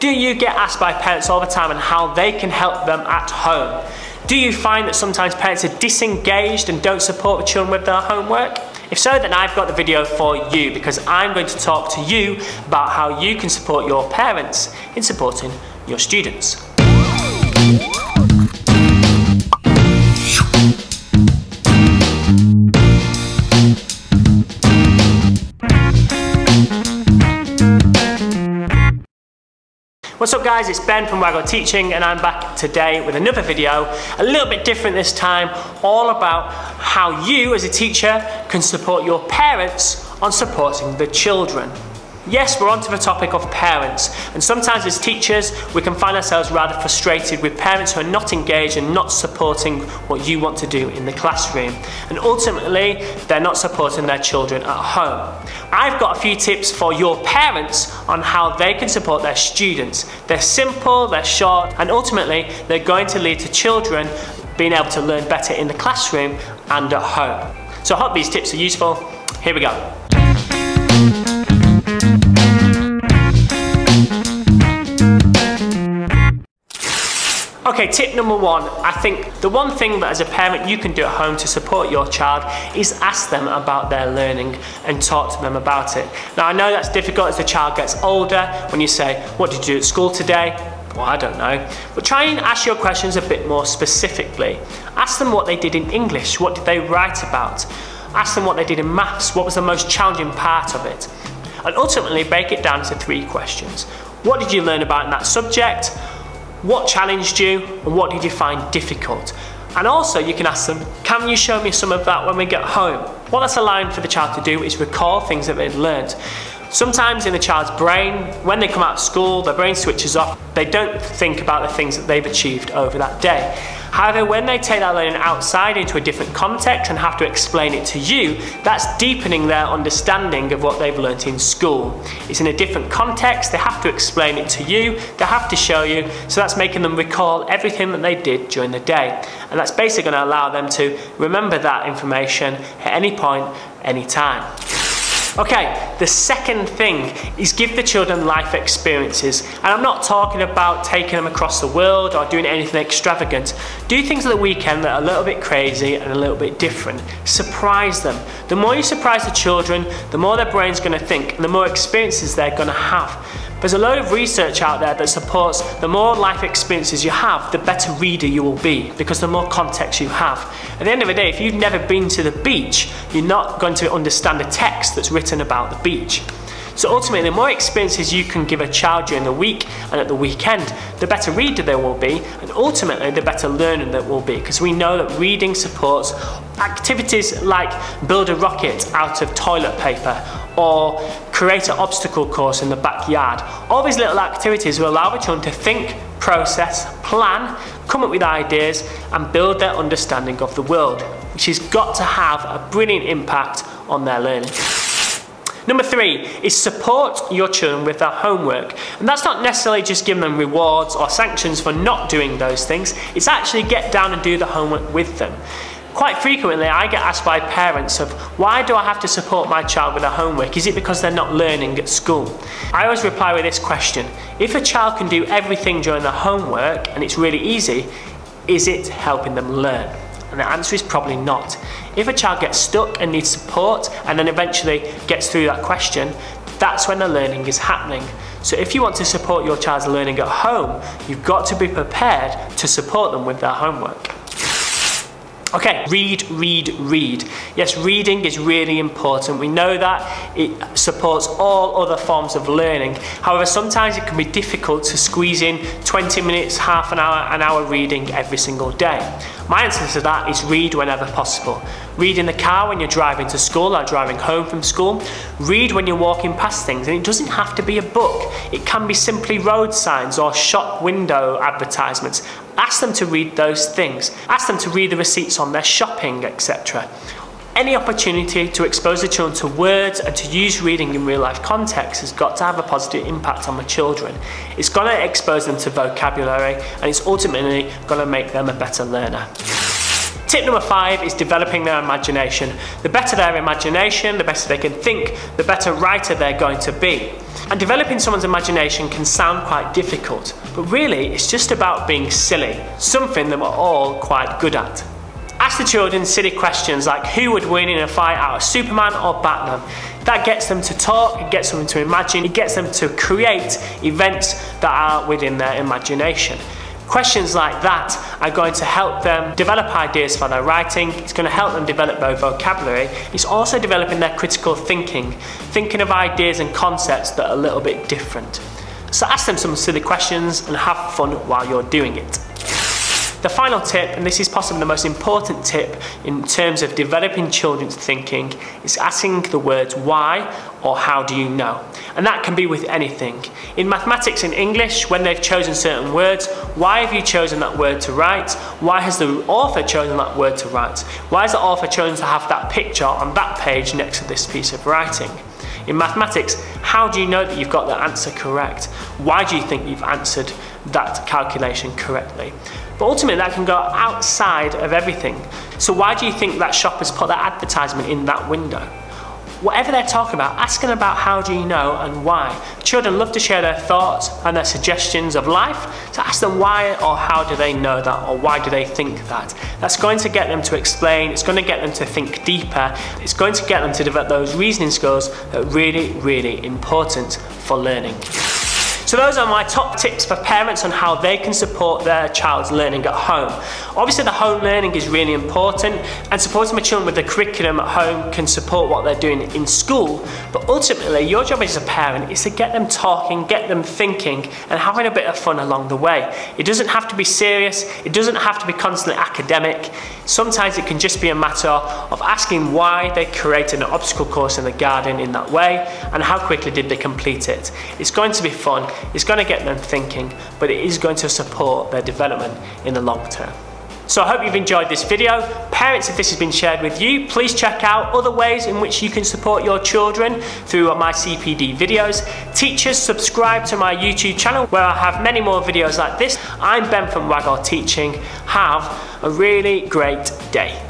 Do you get asked by parents all the time on how they can help them at home? Do you find that sometimes parents are disengaged and don't support the children with their homework? If so, then I've got the video for you, because I'm going to talk to you about how you can support your parents in supporting your students. What's up guys, it's Ben from Waggle Teaching and I'm back today with another video, a little bit different this time, all about how you as a teacher can support your parents on supporting the children. Yes, we're onto the topic of parents, and sometimes as teachers we can find ourselves rather frustrated with parents who are not engaged and not supporting what you want to do in the classroom, and ultimately they're not supporting their children at home. I've got a few tips for your parents on how they can support their students. They're simple, they're short, and ultimately they're going to lead to children being able to learn better in the classroom and at home. So I hope these tips are useful. Here we go. Okay, tip number one, I think the one thing that as a parent you can do at home to support your child is ask them about their learning and talk to them about it. Now I know that's difficult as the child gets older when you say, what did you do at school today? Well, I don't know. But try and ask your questions a bit more specifically. Ask them what they did in English, what did they write about? Ask them what they did in maths, what was the most challenging part of it? And ultimately break it down to three questions. What did you learn about in that subject? What challenged you and what did you find difficult? And also you can ask them, can you show me some of that when we get home? What that's allowing for the child to do is recall things that they've learned. Sometimes in the child's brain, when they come out of school, their brain switches off. They don't think about the things that they've achieved over that day. However, when they take that learning outside into a different context and have to explain it to you, that's deepening their understanding of what they've learnt in school. It's in a different context, they have to explain it to you, they have to show you, so that's making them recall everything that they did during the day. And that's basically going to allow them to remember that information at any point, any time. Okay, the second thing is give the children life experiences. And I'm not talking about taking them across the world or doing anything extravagant. Do things at the weekend that are a little bit crazy and a little bit different. Surprise them. The more you surprise the children, the more their brain's going to think and the more experiences they're going to have. There's a load of research out there that supports the more life experiences you have, the better reader you will be, because the more context you have. At the end of the day, if you've never been to the beach, you're not going to understand a text that's written about the beach. So ultimately, the more experiences you can give a child during the week and at the weekend, the better reader they will be, and ultimately the better learner they will be, because we know that reading supports activities like build a rocket out of toilet paper, or create an obstacle course in the backyard. All these little activities will allow the children to think, process, plan, come up with ideas and build their understanding of the world, which has got to have a brilliant impact on their learning. Number three is support your children with their homework. And that's not necessarily just giving them rewards or sanctions for not doing those things. It's actually get down and do the homework with them. Quite frequently I get asked by parents of, why do I have to support my child with their homework? Is it because they're not learning at school? I always reply with this question. If a child can do everything during their homework and it's really easy, is it helping them learn? And the answer is probably not. If a child gets stuck and needs support and then eventually gets through that question, that's when the learning is happening. So if you want to support your child's learning at home, you've got to be prepared to support them with their homework. Okay, read, read, read. Yes, reading is really important. We know that it supports all other forms of learning. However, sometimes it can be difficult to squeeze in 20 minutes, half an hour reading every single day. My answer to that is read whenever possible. Read in the car when you're driving to school or driving home from school. Read when you're walking past things, and it doesn't have to be a book. It can be simply road signs or shop window advertisements. Ask them to read those things. Ask them to read the receipts on their shopping, etc. Any opportunity to expose the children to words and to use reading in real life context has got to have a positive impact on the children. It's going to expose them to vocabulary and it's ultimately going to make them a better learner. Tip number five is developing their imagination. The better their imagination, the better they can think, the better writer they're going to be. And developing someone's imagination can sound quite difficult, but really it's just about being silly, something that we're all quite good at. Ask the children silly questions like who would win in a fight out of Superman or Batman. That gets them to talk, it gets them to imagine, it gets them to create events that are within their imagination. Questions like that are going to help them develop ideas for their writing, it's going to help them develop their vocabulary, it's also developing their critical thinking, thinking of ideas and concepts that are a little bit different. So ask them some silly questions and have fun while you're doing it. The final tip, and this is possibly the most important tip in terms of developing children's thinking, is asking the words why or how do you know? And that can be with anything. In mathematics and English, when they've chosen certain words, why have you chosen that word to write? Why has the author chosen that word to write? Why has the author chosen to have that picture on that page next to this piece of writing? In mathematics, how do you know that you've got the answer correct? Why do you think you've answered that calculation correctly? But ultimately, that can go outside of everything. So why do you think that shopper's put that advertisement in that window? Whatever they're talking about, ask them about how do you know and why. Children love to share their thoughts and their suggestions of life, so ask them why or how do they know that or why do they think that. That's going to get them to explain, it's going to get them to think deeper, it's going to get them to develop those reasoning skills that are really, really important for learning. So those are my top tips for parents on how they can support their child's learning at home. Obviously the home learning is really important, and supporting my children with the curriculum at home can support what they're doing in school, but ultimately your job as a parent is to get them talking, get them thinking and having a bit of fun along the way. It doesn't have to be serious, it doesn't have to be constantly academic. Sometimes it can just be a matter of asking why they created an obstacle course in the garden in that way and how quickly did they complete it. It's going to be fun. It's going to get them thinking, but it is going to support their development in the long term. So I hope you've enjoyed this video. Parents, if this has been shared with you, please check out other ways in which you can support your children through my CPD videos. Teachers, subscribe to my YouTube channel where I have many more videos like this. I'm Ben from Waggle Teaching. Have a really great day.